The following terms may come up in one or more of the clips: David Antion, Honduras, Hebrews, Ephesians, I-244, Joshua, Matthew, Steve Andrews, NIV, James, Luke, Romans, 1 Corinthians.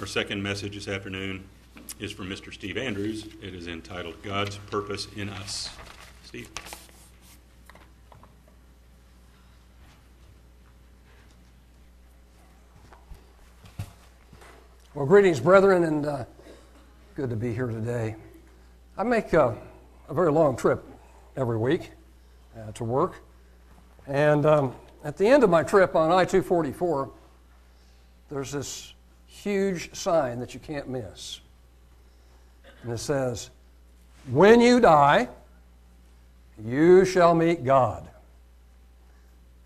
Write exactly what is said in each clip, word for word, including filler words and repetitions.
Our second message this afternoon is from Mister Steve Andrews. It is entitled, God's Purpose in Us. Steve. Well, greetings, brethren, and uh, good to be here today. I make uh, a very long trip every week uh, to work, and um, at the end of my trip on I two forty-four, there's this huge sign that you can't miss. And it says, when you die, you shall meet God.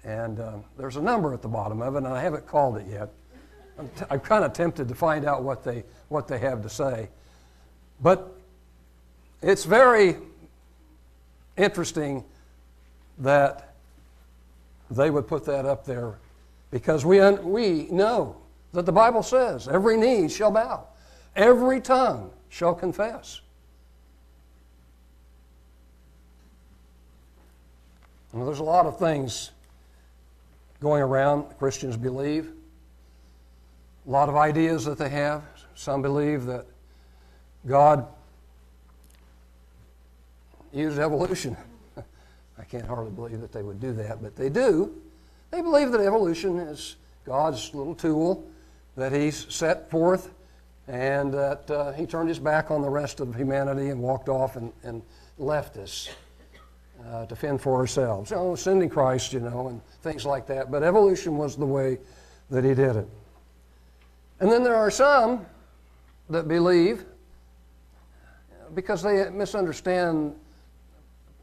And uh, there's a number at the bottom of it, and I haven't called it yet. I'm, t- I'm kind of tempted to find out what they, what they have to say. But it's very interesting that they would put that up there, because we, un- we know that the Bible says, every knee shall bow, every tongue shall confess. Well, there's a lot of things going around Christians believe, a lot of ideas that they have. Some believe that God used evolution. I can't hardly believe that they would do that, but they do. They believe that evolution is God's little tool that he's set forth, and that uh, he turned his back on the rest of humanity and walked off and, and left us uh, to fend for ourselves. Oh, sending Christ, you know, and things like that. But evolution was the way that he did it. And then there are some that believe, because they misunderstand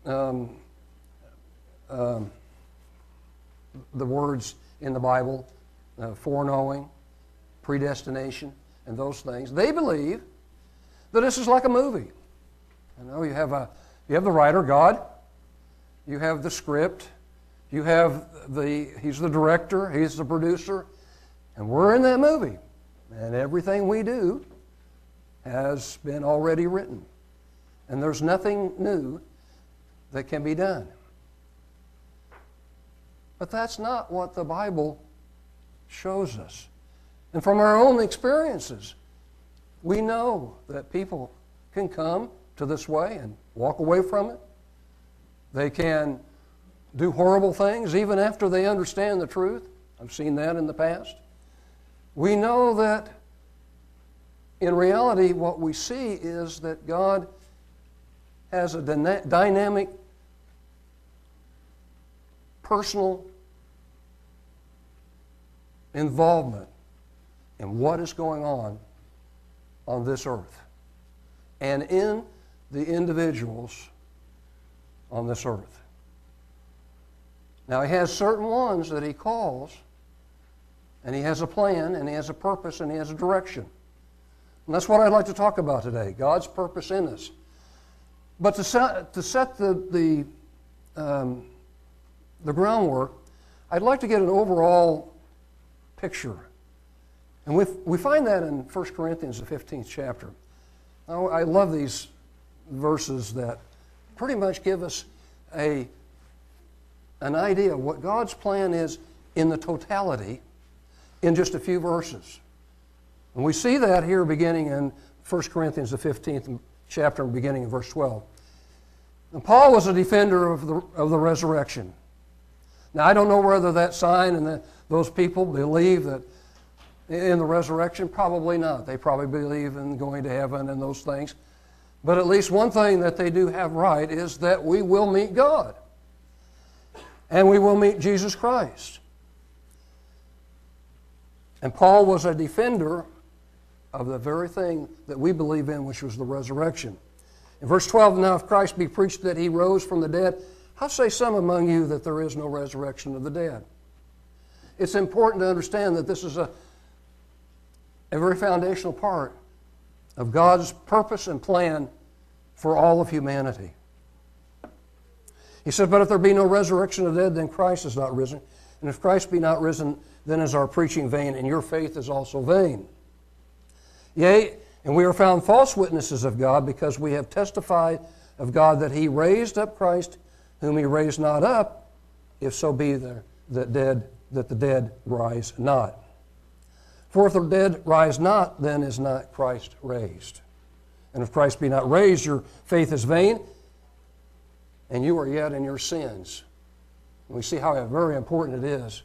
um, um, the words in the Bible, uh, foreknowing, predestination, and those things. They believe that this is like a movie. You know, you have a you have the writer, God. You have the script. You have the he's the director. He's the producer, and we're in that movie, and everything we do has been already written, and there's nothing new that can be done. But that's not what the Bible shows us. And from our own experiences, we know that people can come to this way and walk away from it. They can do horrible things even after they understand the truth. I've seen that in the past. We know that in reality, what we see is that God has a dyna- dynamic, personal involvement in what is going on on this earth and in the individuals on this earth. Now, he has certain ones that he calls, and he has a plan, and he has a purpose, and he has a direction. And that's what I'd like to talk about today, God's purpose in us. But to set, to set the, the, um, the groundwork, I'd like to get an overall picture. And we we find that in First Corinthians, the fifteenth chapter. Now, I love these verses that pretty much give us a, an idea of what God's plan is in the totality in just a few verses. And we see that here beginning in First Corinthians, the fifteenth chapter, beginning in verse twelve. And Paul was a defender of the, of the resurrection. Now, I don't know whether that sign and the, those people believe that in the resurrection. Probably not. They probably believe in going to heaven and those things. But at least one thing that they do have right is that we will meet God. And we will meet Jesus Christ. And Paul was a defender of the very thing that we believe in, which was the resurrection. In verse twelve, now if Christ be preached that he rose from the dead, how say some among you that there is no resurrection of the dead? It's important to understand that this is a, a very foundational part of God's purpose and plan for all of humanity. He says, but if there be no resurrection of the dead, then Christ is not risen. And if Christ be not risen, then is our preaching vain, and your faith is also vain. Yea, and we are found false witnesses of God, because we have testified of God that he raised up Christ, whom he raised not up, if so be there that dead that the dead rise not. For if the dead rise not, then is not Christ raised. And if Christ be not raised, your faith is vain, and you are yet in your sins. And we see how very important it is,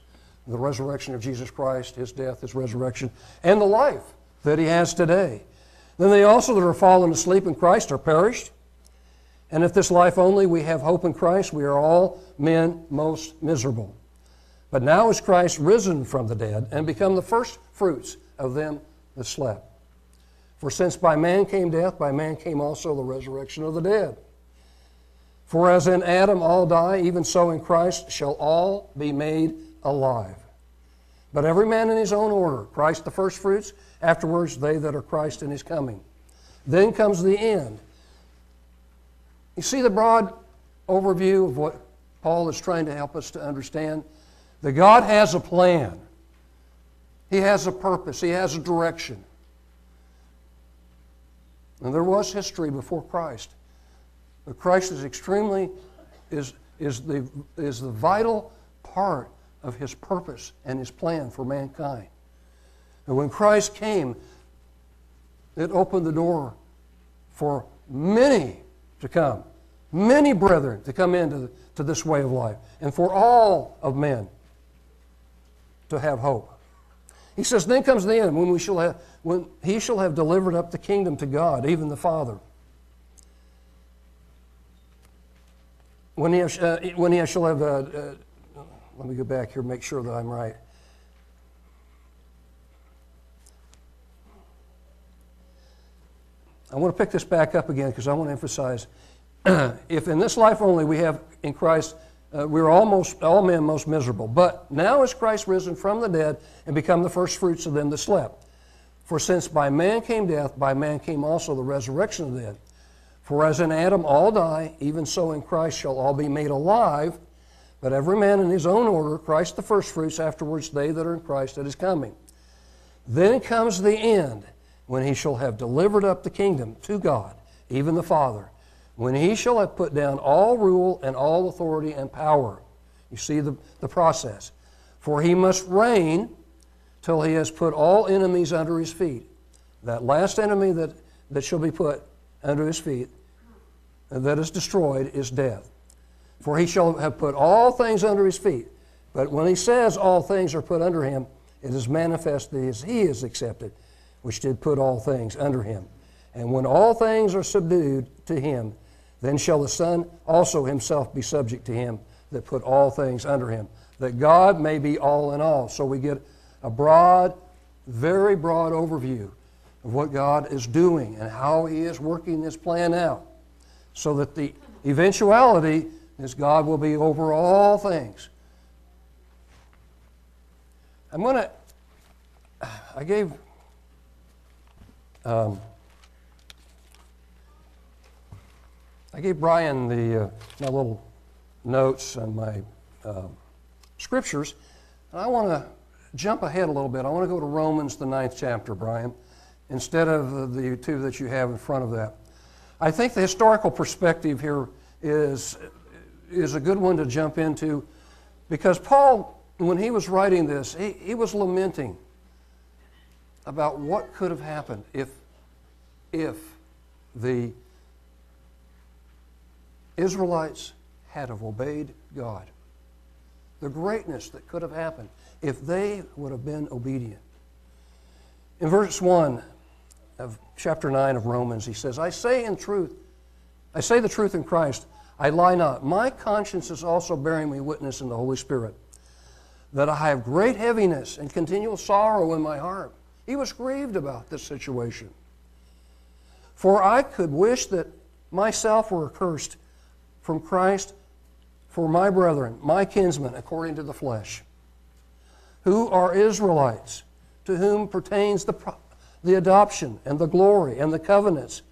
the resurrection of Jesus Christ, His death, His resurrection, and the life that He has today. Then they also that are fallen asleep in Christ are perished. And if this life only we have hope in Christ, we are all men most miserable. But now is Christ risen from the dead and become the first fruits of them that slept. For since by man came death, by man came also the resurrection of the dead. For as in Adam all die, even so in Christ shall all be made alive. But every man in his own order, Christ the first fruits, afterwards they that are Christ in His coming. Then comes the end. You see the broad overview of what Paul is trying to help us to understand? That God has a plan. He has a purpose. He has a direction. And there was history before Christ. But Christ is extremely, is, is, the, is the vital part of His purpose and His plan for mankind. And when Christ came, it opened the door for many to come, many brethren to come into the, to this way of life, and for all of men to have hope. He says, then comes the end, when, we shall have, when He shall have delivered up the kingdom to God, even the Father. When he, uh, when he shall have, uh, uh, let me go back here, make sure that I'm right. I want to pick this back up again because I want to emphasize, if in this life only we have in Christ, uh, we are almost, all men most miserable. But now is Christ risen from the dead and become the first fruits of them that slept. For since by man came death, by man came also the resurrection of the dead. For as in Adam all die, even so in Christ shall all be made alive, but every man in his own order, Christ the first fruits, afterwards they that are in Christ at His coming. Then comes the end, when He shall have delivered up the kingdom to God, even the Father, when He shall have put down all rule and all authority and power. You see the, the process. For He must reign till He has put all enemies under His feet. That last enemy that, that shall be put under His feet, that is destroyed, is death. For He shall have put all things under His feet. But when He says all things are put under Him, it is manifest that He is accepted, which did put all things under Him. And when all things are subdued to Him, then shall the Son also Himself be subject to Him that put all things under Him, that God may be all in all. So we get a broad, very broad overview of what God is doing and how He is working this plan out, so that the eventuality is God will be over all things. I'm going to, I gave, um, I gave Brian the, uh, my little notes and my uh, scriptures, and I want to jump ahead a little bit. I want to go to Romans, the ninth chapter, Brian, instead of the two that you have in front of that. I think the historical perspective here is, is a good one to jump into, because Paul, when he was writing this, he, he was lamenting about what could have happened if, if the Israelites had have obeyed God. The greatness that could have happened if they would have been obedient. In verse one of chapter nine of Romans, he says, I say in truth, I say the truth in Christ, I lie not. My conscience is also bearing me witness in the Holy Spirit, that I have great heaviness and continual sorrow in my heart. He was grieved about this situation. For I could wish that myself were accursed from Christ for my brethren, my kinsmen, according to the flesh, who are Israelites, to whom pertains the, the adoption and the glory and the covenants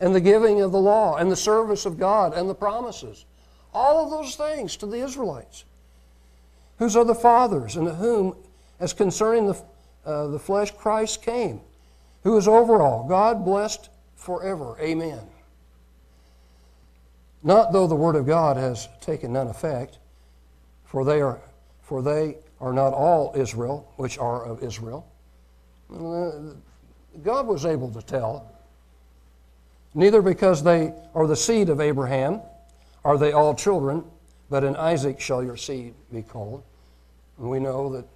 and the giving of the law and the service of God and the promises. All of those things to the Israelites, whose are the fathers, and to whom, as concerning the, uh, the flesh, Christ came, who is over all, God blessed forever. Amen. Not though the word of God has taken none effect, for they are, for they are not all Israel, which are of Israel, God was able to tell. Neither because they are the seed of Abraham are they all children, but in Isaac shall your seed be called. And we know that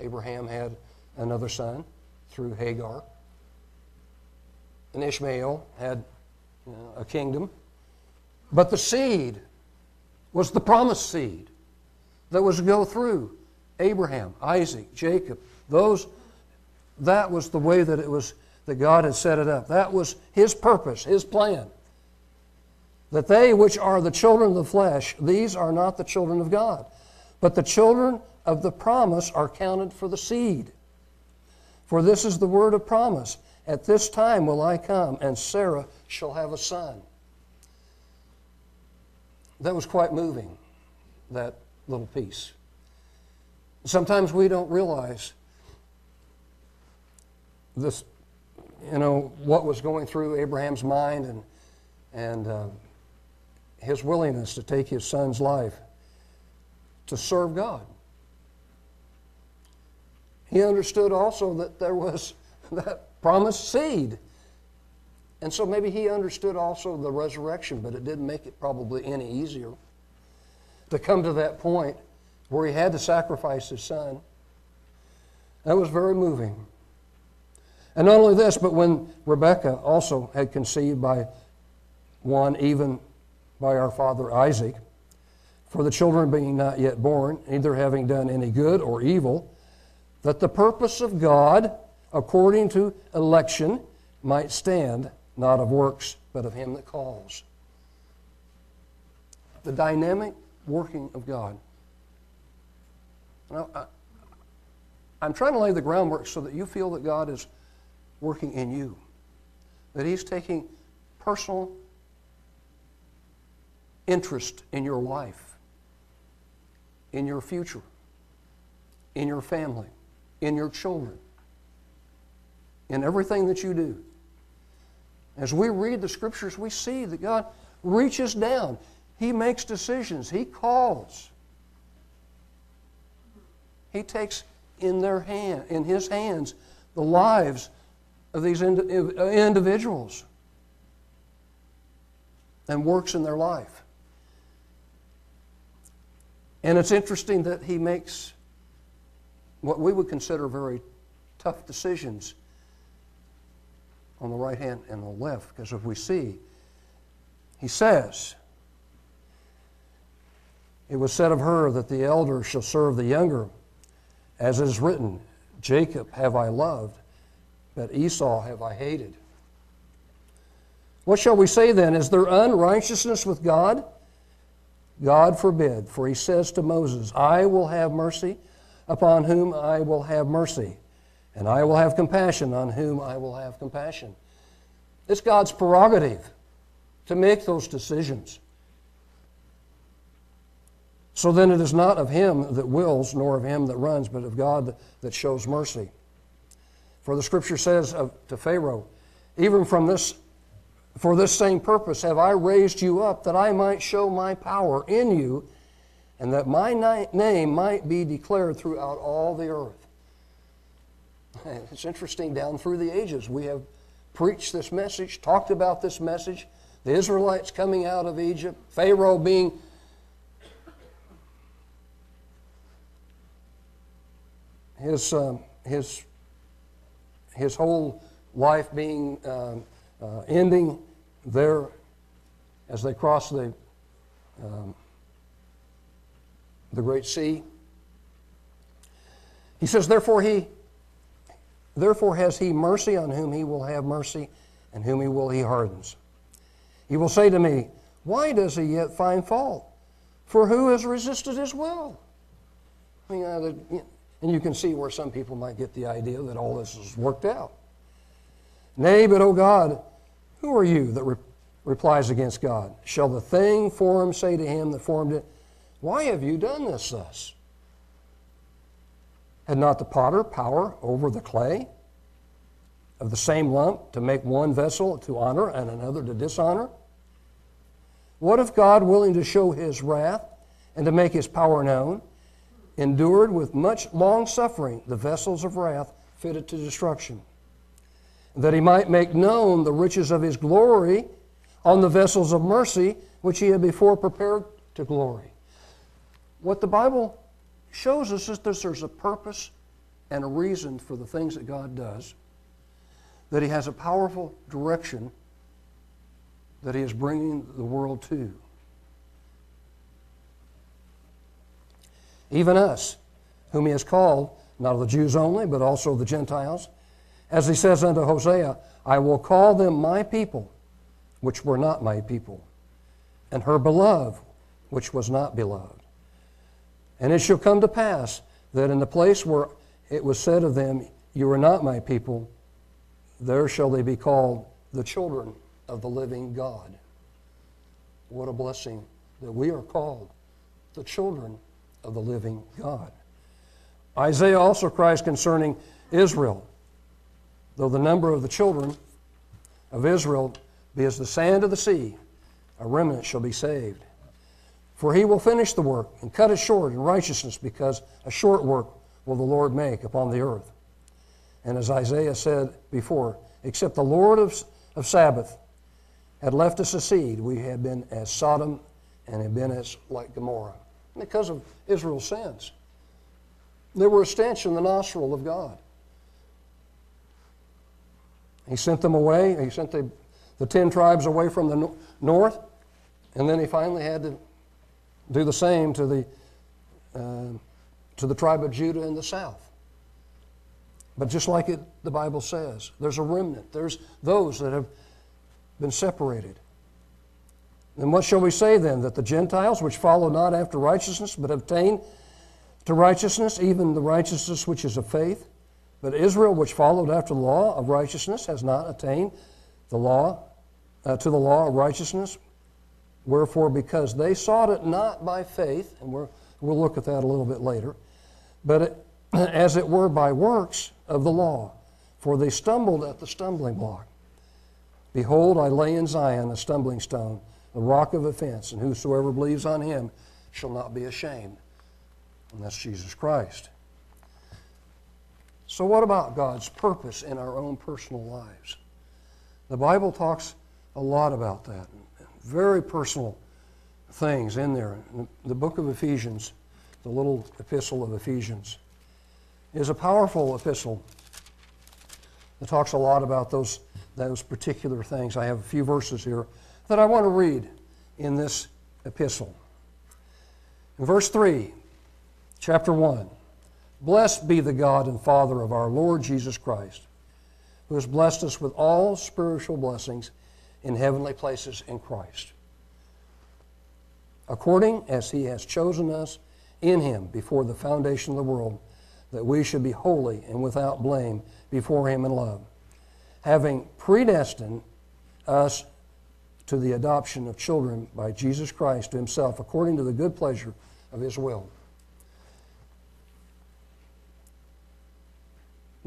Abraham had another son through Hagar. And Ishmael had you know, a kingdom. But the seed was the promised seed that was to go through Abraham, Isaac, Jacob. Those, that was the way that it was, that God had set it up. That was His purpose, His plan. That they which are the children of the flesh, these are not the children of God. But the children of the promise are counted for the seed. For this is the word of promise. At this time will I come, and Sarah shall have a son. That was quite moving, that little piece. Sometimes we don't realize this, you know, what was going through Abraham's mind and, and uh, his willingness to take his son's life to serve God. He understood also that there was that promised seed. And so maybe he understood also the resurrection, but it didn't make it probably any easier to come to that point where he had to sacrifice his son. That was very moving. And not only this, but when Rebekah also had conceived by one, even by our father Isaac, for the children being not yet born, neither having done any good or evil, that the purpose of God, according to election, might stand, not of works, but of Him that calls. The dynamic working of God. Now, I, I'm trying to lay the groundwork so that you feel that God is working in you, that He's taking personal interest in your life, in your future, in your family, in your children, in everything that you do. As we read the Scriptures, we see that God reaches down. He makes decisions. He calls. He takes in their hand, in His hands, the lives of these ind- individuals and works in their life. And it's interesting that He makes what we would consider very tough decisions on the right hand and the left, because if we see, He says, it was said of her that the elder shall serve the younger, as is written, Jacob have I loved, but Esau have I hated. What shall we say then? Is there unrighteousness with God? God forbid, for He says to Moses, I will have mercy upon whom I will have mercy, and I will have compassion on whom I will have compassion. It's God's prerogative to make those decisions. So then it is not of him that wills, nor of him that runs, but of God that shows mercy. For the Scripture says of, to Pharaoh, even from this, for this same purpose have I raised you up, that I might show my power in you, and that my name might be declared throughout all the earth. And it's interesting, down through the ages, we have preached this message, talked about this message, the Israelites coming out of Egypt, Pharaoh being his, um, his, his whole life being um, uh, ending there as they crossed the... Um, the Great Sea. He says, therefore he, therefore has he mercy on whom he will have mercy, and whom he will he hardens. He will say to me, why does he yet find fault? For who has resisted his will? You know, the, and you can see where some people might get the idea that all this is worked out. Nay, but O God, who are you that re- replies against God? Shall the thing formed say to him that formed it, why have you done this thus? Had not the potter power over the clay of the same lump to make one vessel to honor and another to dishonor? What if God, willing to show his wrath and to make his power known, endured with much long suffering the vessels of wrath fitted to destruction, that he might make known the riches of his glory on the vessels of mercy, which he had before prepared to glory. What the Bible shows us is that there's a purpose and a reason for the things that God does, that he has a powerful direction that he is bringing the world to. Even us, whom he has called, not of the Jews only, but also of the Gentiles, as he says unto Hosea, I will call them my people, which were not my people, and her beloved, which was not beloved. And it shall come to pass that in the place where it was said of them, you are not my people, there shall they be called the children of the living God. What a blessing that we are called the children of the living God. Isaiah also cries concerning Israel, though the number of the children of Israel be as the sand of the sea, a remnant shall be saved. For he will finish the work and cut it short in righteousness, because a short work will the Lord make upon the earth. And as Isaiah said before, except the Lord of, of Sabbath had left us a seed, we had been as Sodom and had been as like Gomorrah. Because of Israel's sins, they were a stench in the nostril of God. He sent them away. He sent the, the ten tribes away from the no north. And then he finally had to do the same to the, uh, to the tribe of Judah in the south. But just like it, the Bible says, there's a remnant. There's those that have been separated. And what shall we say then? That the Gentiles, which follow not after righteousness, but obtain to righteousness, even the righteousness which is of faith. But Israel, which followed after the law of righteousness, has not attained the law, uh, to the law of righteousness. Wherefore, because they sought it not by faith, and we're, we'll look at that a little bit later, but it, as it were by works of the law, for they stumbled at the stumbling block. Behold, I lay in Zion a stumbling stone, the rock of offense, and whosoever believes on him shall not be ashamed. And that's Jesus Christ. So what about God's purpose in our own personal lives? The Bible talks a lot about that. Very personal things in there. The book of Ephesians, the little epistle of Ephesians, is a powerful epistle that talks a lot about those, those particular things. I have a few verses here that I want to read in this epistle. In verse three, chapter one, blessed be the God and Father of our Lord Jesus Christ, who has blessed us with all spiritual blessings in heavenly places in Christ, according as he has chosen us in him before the foundation of the world, that we should be holy and without blame before him in love, having predestined us to the adoption of children by Jesus Christ to himself, according to the good pleasure of his will.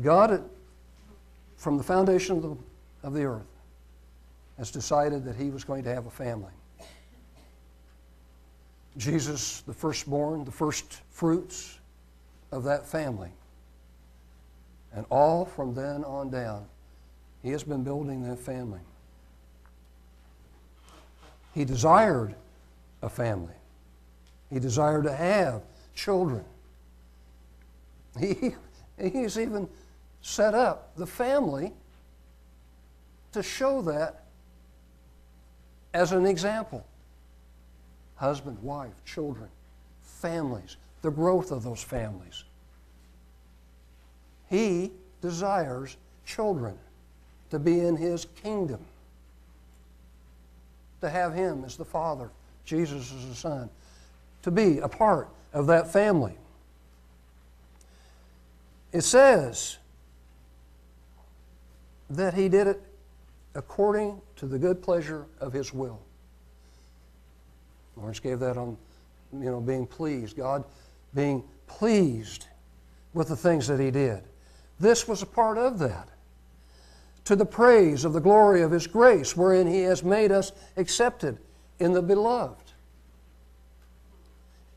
God, from the foundation of the, of the earth, has decided that he was going to have a family. Jesus, the firstborn, the first fruits of that family. And all from then on down, he has been building that family. He desired a family. He desired to have children. He, he's even set up the family to show that as an example. Husband, wife, children, families, the growth of those families. He desires children to be in his kingdom, to have him as the Father, Jesus as the Son, to be a part of that family. It says that he did it according to the good pleasure of his will. Lawrence gave that on, you know, being pleased. God being pleased with the things that he did. This was a part of that. To the praise of the glory of his grace, wherein he has made us accepted in the beloved,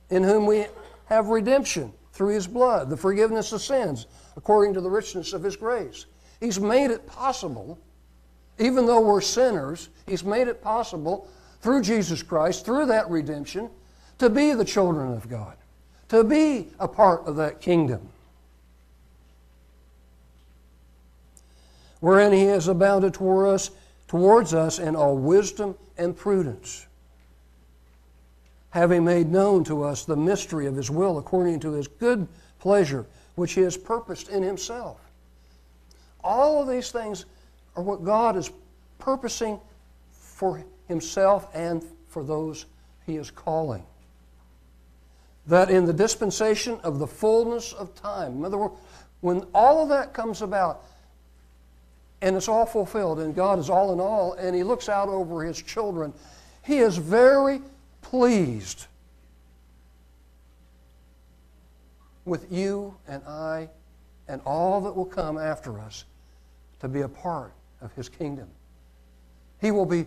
in whom we have redemption through His blood, the forgiveness of sins, according to the richness of His grace. He's made it possible, even though we're sinners, He's made it possible through Jesus Christ, through that redemption, to be the children of God, to be a part of that kingdom, wherein He has abounded toward us, towards us in all wisdom and prudence, having made known to us the mystery of His will according to His good pleasure, which He has purposed in Himself. All of these things are what God is purposing for Himself and for those He is calling. That in the dispensation of the fullness of time, in other words, when all of that comes about, and it's all fulfilled, and God is all in all, and He looks out over His children, He is very pleased with you and I and all that will come after us to be a part of His kingdom. He will be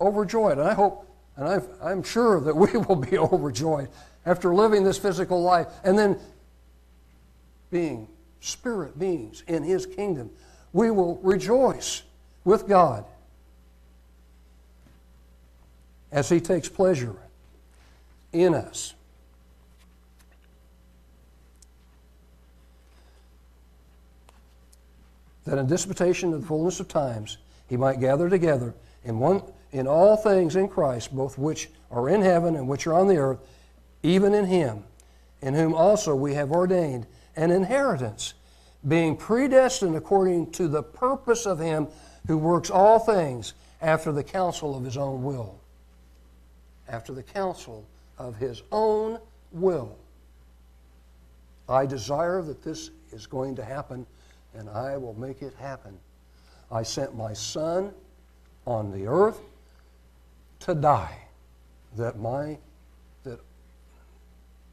overjoyed, and I hope, and I've, I'm sure that we will be overjoyed after living this physical life and then being spirit beings in His kingdom. We will rejoice with God as He takes pleasure in us. That in dispensation of the fullness of times, He might gather together in one in all things in Christ, both which are in heaven and which are on the earth, even in Him, in whom also we have ordained an inheritance, being predestined according to the purpose of Him who works all things after the counsel of His own will. After the counsel of His own will. I desire that this is going to happen, and I will make it happen. I sent my Son on the earth to die, that my, that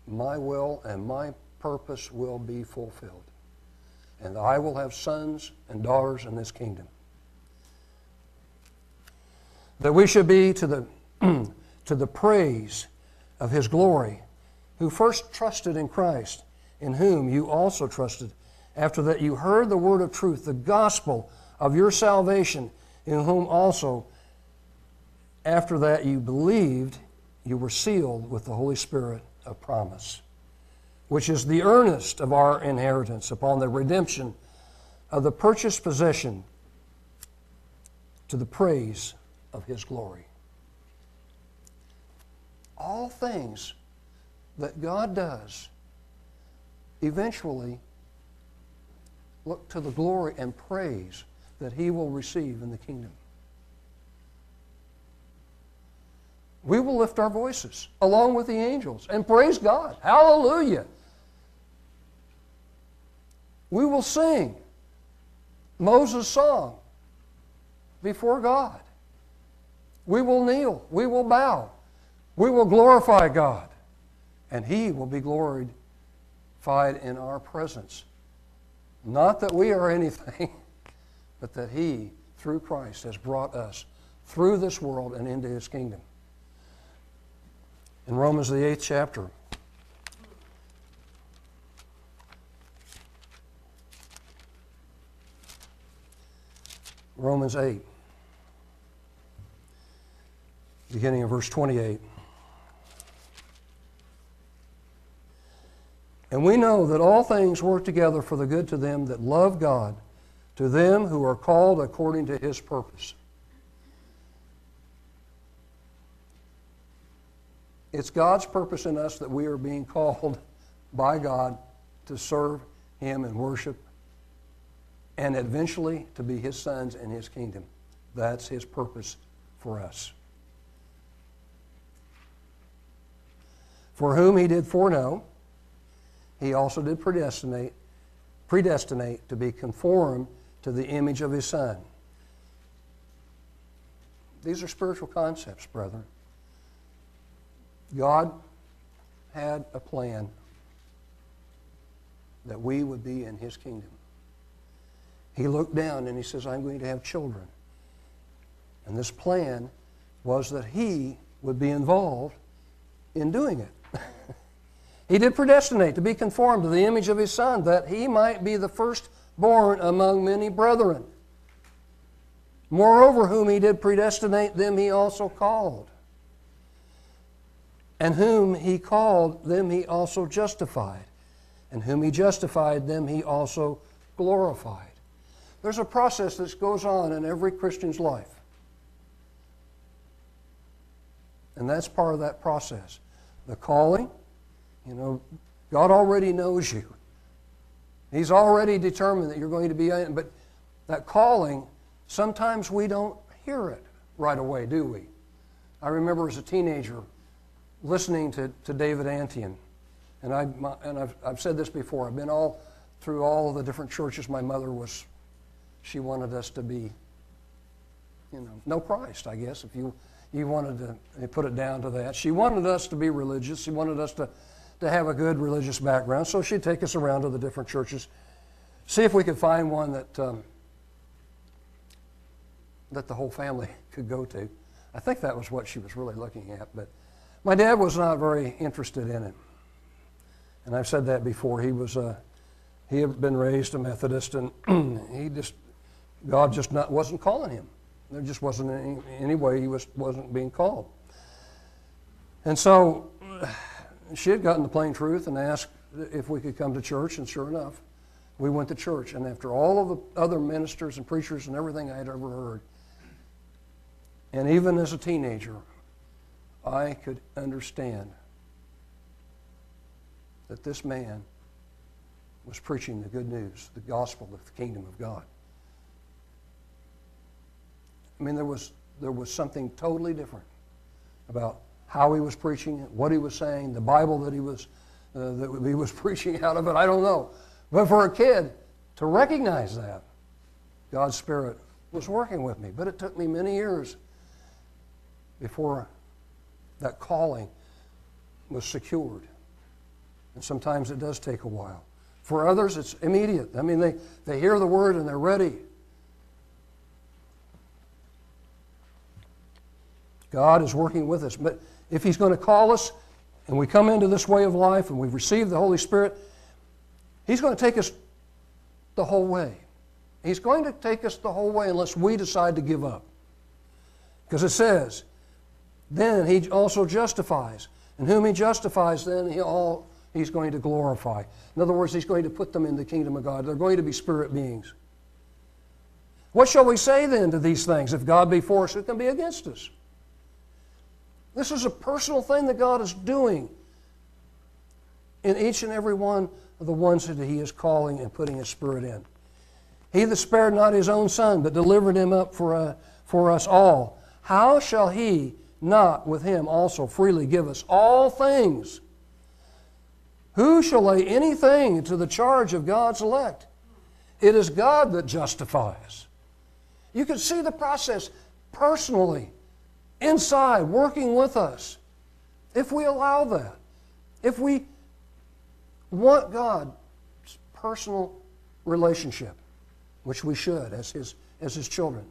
my will and my purpose will be fulfilled. And I will have sons and daughters in this kingdom. That we should be to the, to the praise of His glory, who first trusted in Christ, in whom you also trusted, after that you heard the word of truth, the gospel of your salvation, in whom also, after that you believed, you were sealed with the Holy Spirit of promise, which is the earnest of our inheritance upon the redemption of the purchased possession to the praise of His glory. All things that God does eventually look to the glory and praise that He will receive in the kingdom. We will lift our voices along with the angels and praise God. Hallelujah! We will sing Moses' song before God. We will kneel. We will bow. We will glorify God. And He will be glorified in our presence. Not that we are anything, but that He, through Christ, has brought us through this world and into His kingdom. In Romans, the eighth chapter, Romans eight, beginning of verse twenty-eight. And we know that all things work together for the good to them that love God, to them who are called according to His purpose. It's God's purpose in us that we are being called by God to serve Him and worship, and eventually to be His sons in His kingdom. That's His purpose for us. For whom He did foreknow, He also did predestinate, predestinate to be conformed to the image of His Son. These are spiritual concepts, brethren. God had a plan that we would be in His kingdom. He looked down and He says, I'm going to have children. And this plan was that He would be involved in doing it. He did predestinate to be conformed to the image of His Son, that He might be the firstborn among many brethren. Moreover, whom He did predestinate, them He also called. And whom He called, them He also justified. And whom He justified, them He also glorified. There's a process that goes on in every Christian's life. And that's part of that process. The calling, you know, God already knows you. He's already determined that you're going to be in, but that calling, sometimes we don't hear it right away, do we? I remember as a teenager listening to, to David Antion, and, I, my, and I've, I've said this before, I've been all through all of the different churches my mother was, she wanted us to be, you know, know Christ, I guess, if you... He wanted to put it down to that. She wanted us to be religious. She wanted us to, to have a good religious background. So she'd take us around to the different churches, see if we could find one that, um, that the whole family could go to. I think that was what she was really looking at. But my dad was not very interested in it. And I've said that before. He was uh, he had been raised a Methodist, and he just, God just not, wasn't calling him. There just wasn't any, any way he was, wasn't being called. And so she had gotten the plain truth and asked if we could come to church, and sure enough, we went to church. And after all of the other ministers and preachers and everything I had ever heard, and even as a teenager, I could understand that this man was preaching the good news, the gospel of the kingdom of God. I mean, there was, there was something totally different about how he was preaching it, what he was saying, the Bible that he was, uh, that he was preaching out of it. I don't know. But for a kid to recognize that, God's Spirit was working with me. But it took me many years before that calling was secured. And sometimes it does take a while. For others, it's immediate. I mean, they, they hear the word and they're ready. God is working with us. But if He's going to call us and we come into this way of life and we've received the Holy Spirit, He's going to take us the whole way. He's going to take us the whole way unless we decide to give up. Because it says, then He also justifies. And whom He justifies, then he all, He's going to glorify. In other words, He's going to put them in the kingdom of God. They're going to be spirit beings. What shall we say then to these things? If God be for us, who can be against us? This is a personal thing that God is doing in each and every one of the ones that He is calling and putting His Spirit in. He that spared not His own Son, but delivered Him up for, uh, for us all, how shall He not with Him also freely give us all things? Who shall lay anything to the charge of God's elect? It is God that justifies. You can see the process personally. Inside, working with us, if we allow that, if we want God's personal relationship, which we should as His, as His children.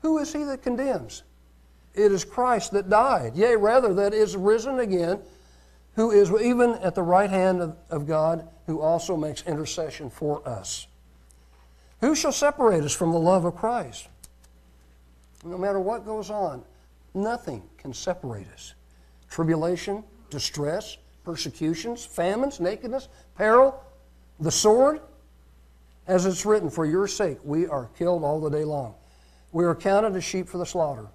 Who is He that condemns? It is Christ that died, yea, rather that is risen again, who is even at the right hand of, of God, who also makes intercession for us. Who shall separate us from the love of Christ? No matter what goes on, nothing can separate us. Tribulation, distress, persecutions, famines, nakedness, peril, the sword. As it's written, for your sake we are killed all the day long. We are counted as sheep for the slaughter.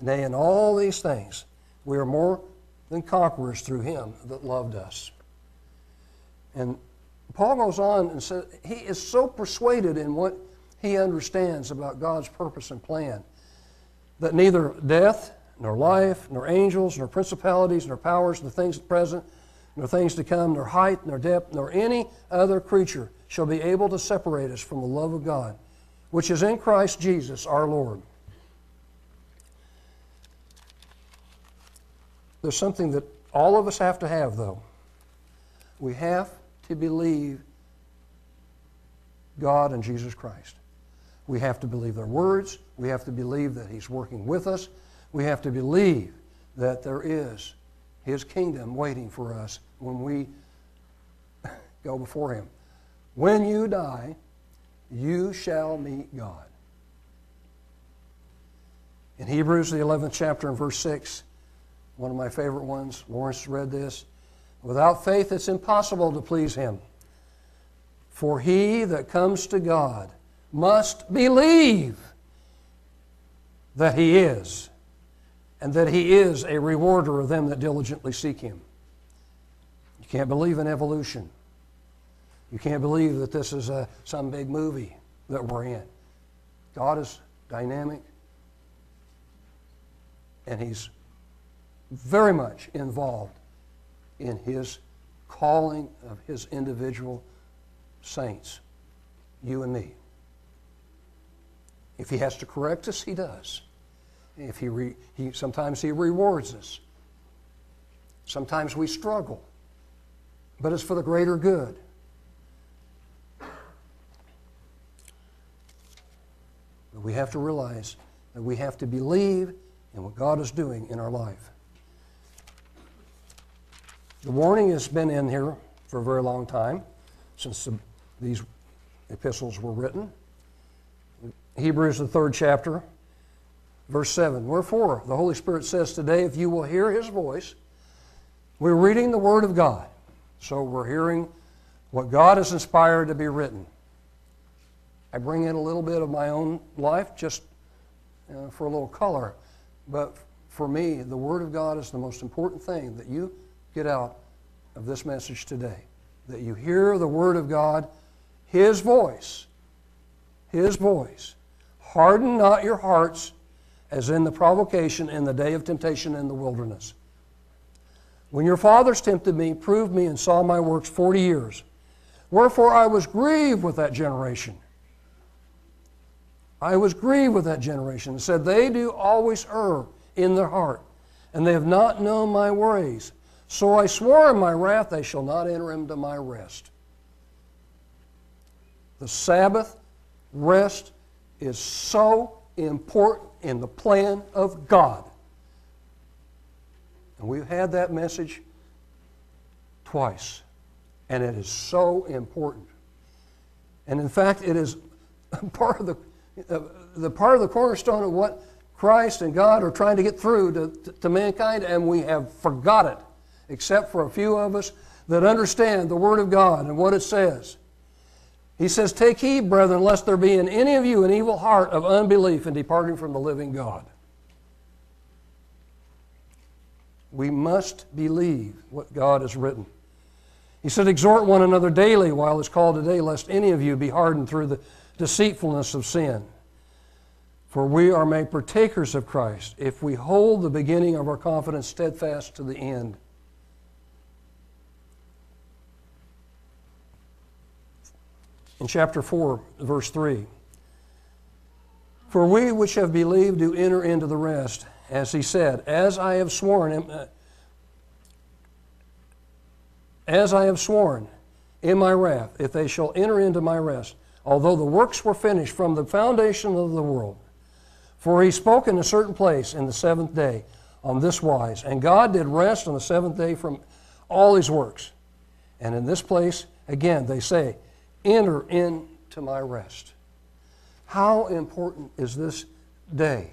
Nay, in all these things we are more than conquerors through Him that loved us. And Paul goes on and says he is so persuaded in what he understands about God's purpose and plan, that neither death, nor life, nor angels, nor principalities, nor powers, nor things present, nor things to come, nor height, nor depth, nor any other creature shall be able to separate us from the love of God, which is in Christ Jesus our Lord. There's something that all of us have to have, though. We have to believe God and Jesus Christ. We have to believe their words. We have to believe that He's working with us. We have to believe that there is His kingdom waiting for us when we go before Him. When you die, you shall meet God. In Hebrews, the eleventh chapter and verse six, one of my favorite ones, Lawrence read this, "Without faith it's impossible to please Him. For he that comes to God must believe that He is, and that He is a rewarder of them that diligently seek Him." You can't believe in evolution. You can't believe that this is a, some big movie that we're in. God is dynamic, and He's very much involved in His calling of His individual saints, you and me. If He has to correct us, He does. If he, re, he sometimes He rewards us. Sometimes we struggle, but it's for the greater good. But we have to realize that we have to believe in what God is doing in our life. The warning has been in here for a very long time, since the, these epistles were written. Hebrews, the third chapter, verse seven. "Wherefore, the Holy Spirit says today, if you will hear His voice," we're reading the Word of God. So we're hearing what God has inspired to be written. I bring in a little bit of my own life just uh, for a little color. But for me, the Word of God is the most important thing that you get out of this message today. That you hear the Word of God, His voice, His voice. "Harden not your hearts as in the provocation in the day of temptation in the wilderness. When your fathers tempted me, proved me, and saw my works forty years. Wherefore I was grieved with that generation." I was grieved with that generation and said, "They do always err in their heart, and they have not known my ways. So I swore in my wrath, they shall not enter into my rest." The Sabbath rest is so important in the plan of God. And we've had that message twice, and it is so important. And in fact, it is part of the, uh, the part of the cornerstone of what Christ and God are trying to get through to, to, to mankind, and we have forgot it, except for a few of us that understand the Word of God and what it says. He says, "Take heed, brethren, lest there be in any of you an evil heart of unbelief in departing from the living God." We must believe what God has written. He said, "Exhort one another daily while it's called today, lest any of you be hardened through the deceitfulness of sin. For we are made partakers of Christ if we hold the beginning of our confidence steadfast to the end." In chapter four, verse three, "For we which have believed do enter into the rest, as He said, as I have sworn, uh, as I have sworn in my wrath, if they shall enter into my rest, although the works were finished from the foundation of the world. For He spoke in a certain place in the seventh day on this wise, and God did rest on the seventh day from all His works. And in this place, again, they say, enter into my rest." How important is this day?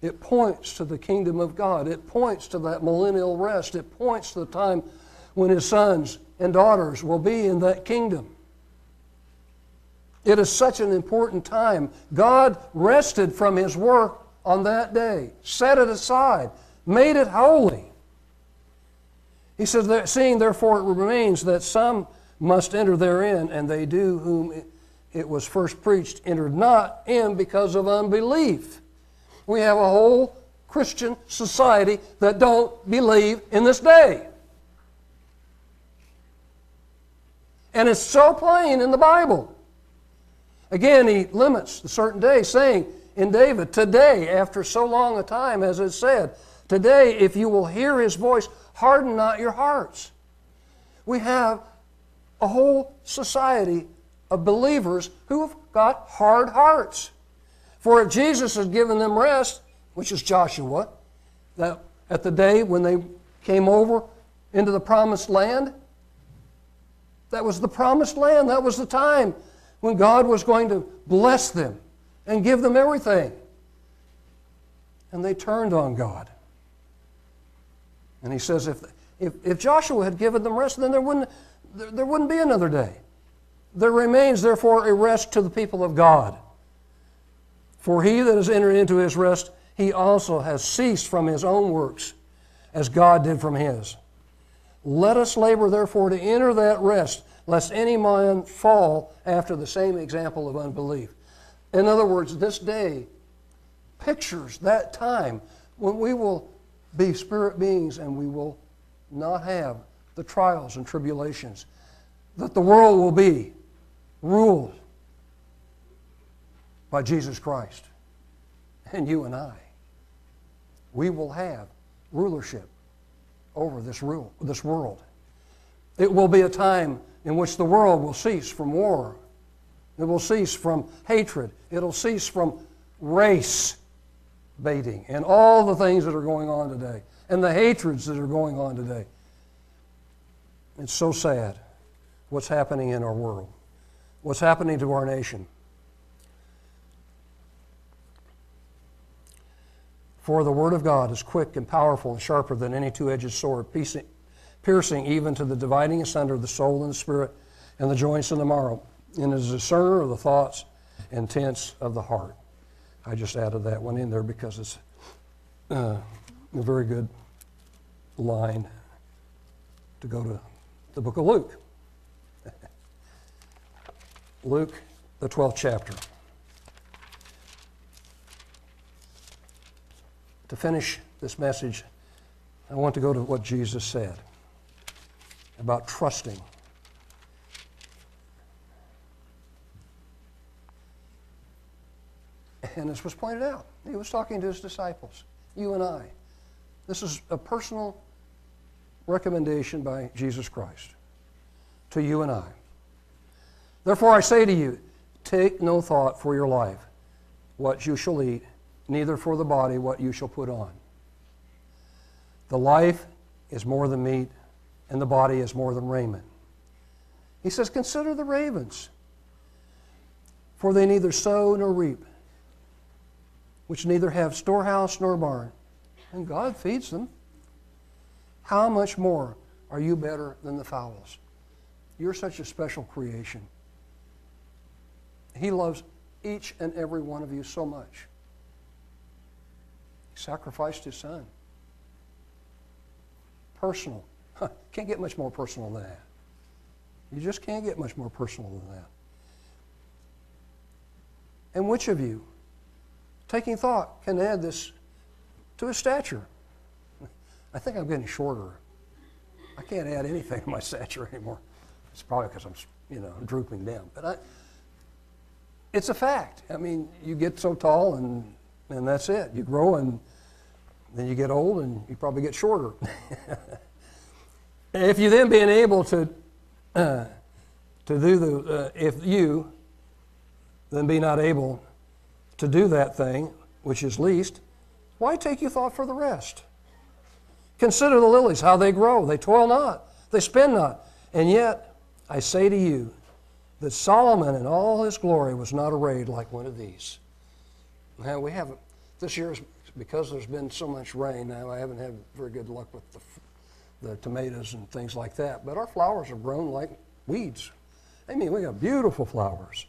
It points to the kingdom of God. It points to that millennial rest. It points to the time when His sons and daughters will be in that kingdom. It is such an important time. God rested from His work on that day, set it aside, made it holy. He says that, "Seeing therefore it remains that some must enter therein, and they do whom it was first preached entered not in because of unbelief." We have a whole Christian society that don't believe in this day. And it's so plain in the Bible. Again, He limits the certain day, saying in David, "Today, after so long a time, as it said, today, if you will hear His voice, harden not your hearts." We have a whole society of believers who have got hard hearts. For if Jesus has given them rest, which is Joshua, that at the day when they came over into the promised land. That was the promised land. That was the time when God was going to bless them and give them everything. And they turned on God. And he says if, if, if Joshua had given them rest, then there wouldn't, there, there wouldn't be another day. There remains, therefore, a rest to the people of God. For he that has entered into his rest, he also has ceased from his own works, as God did from his. Let us labor, therefore, to enter that rest, lest any man fall after the same example of unbelief. In other words, this day pictures that time when we will be spirit beings and we will not have the trials and tribulations that the world will be ruled by Jesus Christ and you and I. We will have rulership over this rule, this world. It will be a time in which the world will cease from war. It will cease from hatred. It'll cease from race baiting and all the things that are going on today and the hatreds that are going on today. It's so sad what's happening in our world, what's happening to our nation. For the word of God is quick and powerful and sharper than any two-edged sword, piercing even to the dividing asunder of the soul and the spirit and the joints and the marrow, and is a discerner of the thoughts and intents of the heart. I just added that one in there because it's uh, a very good line to go to the book of Luke. Luke, the twelfth chapter. To finish this message, I want to go to what Jesus said about trusting. And this was pointed out. He was talking to his disciples, you and I. This is a personal recommendation by Jesus Christ to you and I. Therefore I say to you, take no thought for your life, what you shall eat, neither for the body what you shall put on. The life is more than meat, and the body is more than raiment. He says, consider the ravens, for they neither sow nor reap, which neither have storehouse nor barn, and God feeds them. How much more are you better than the fowls? You're such a special creation. He loves each and every one of you so much. Sacrificed his son. Personal. Huh, can't get much more personal than that. You just can't get much more personal than that. And which of you, taking thought, can add this to his stature? I think I'm getting shorter. I can't add anything to my stature anymore. It's probably because I'm, you know, drooping down. But I, it's a fact. I mean, you get so tall and And that's it. You grow and then you get old and you probably get shorter. If you then being able to uh, to do the, uh, if you then be not able to do that thing which is least, why take you thought for the rest? Consider the lilies, how they grow. They toil not, they spin not. And yet I say to you that Solomon in all his glory was not arrayed like one of these. Now we haven't, this year, because there's been so much rain now, I haven't had very good luck with the, the tomatoes and things like that. But our flowers have grown like weeds. I mean, we got beautiful flowers.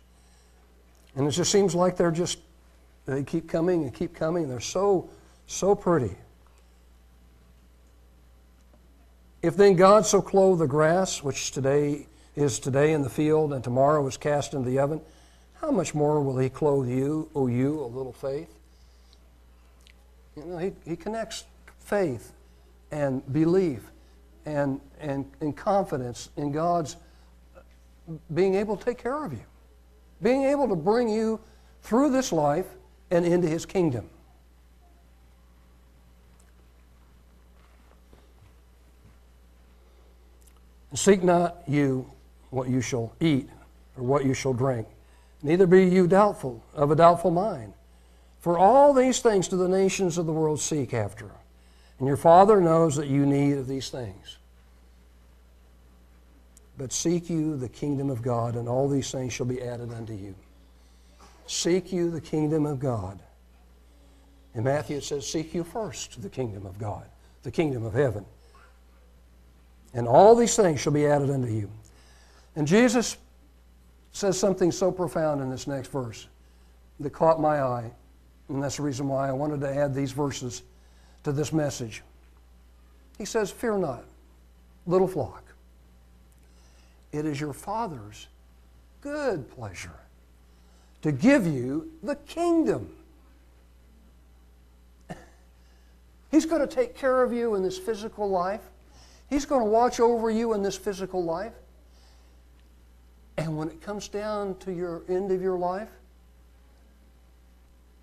And it just seems like they're just, they keep coming and keep coming. They're so, so pretty. If then God so clothe the grass, which today is today in the field and tomorrow is cast into the oven, how much more will he clothe you, O you, of little faith? You know, he, he connects faith and belief and, and, and confidence in God's being able to take care of you, being able to bring you through this life and into his kingdom. Seek not you what you shall eat or what you shall drink, neither be you doubtful, of a doubtful mind. For all these things do the nations of the world seek after, and your Father knows that you need of these things. But seek you the kingdom of God, and all these things shall be added unto you. Seek you the kingdom of God. In Matthew it says, seek you first the kingdom of God, the kingdom of heaven. And all these things shall be added unto you. And Jesus says something so profound in this next verse that caught my eye. And that's the reason why I wanted to add these verses to this message. He says, fear not, little flock. It is your Father's good pleasure to give you the kingdom. He's going to take care of you in this physical life. He's going to watch over you in this physical life. And when it comes down to your end of your life,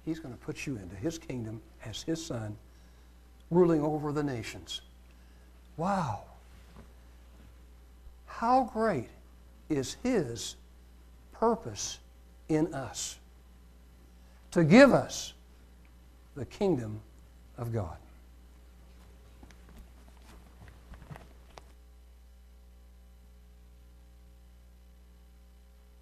He's going to put you into His kingdom as His Son, ruling over the nations. Wow! How great is His purpose in us to give us the kingdom of God.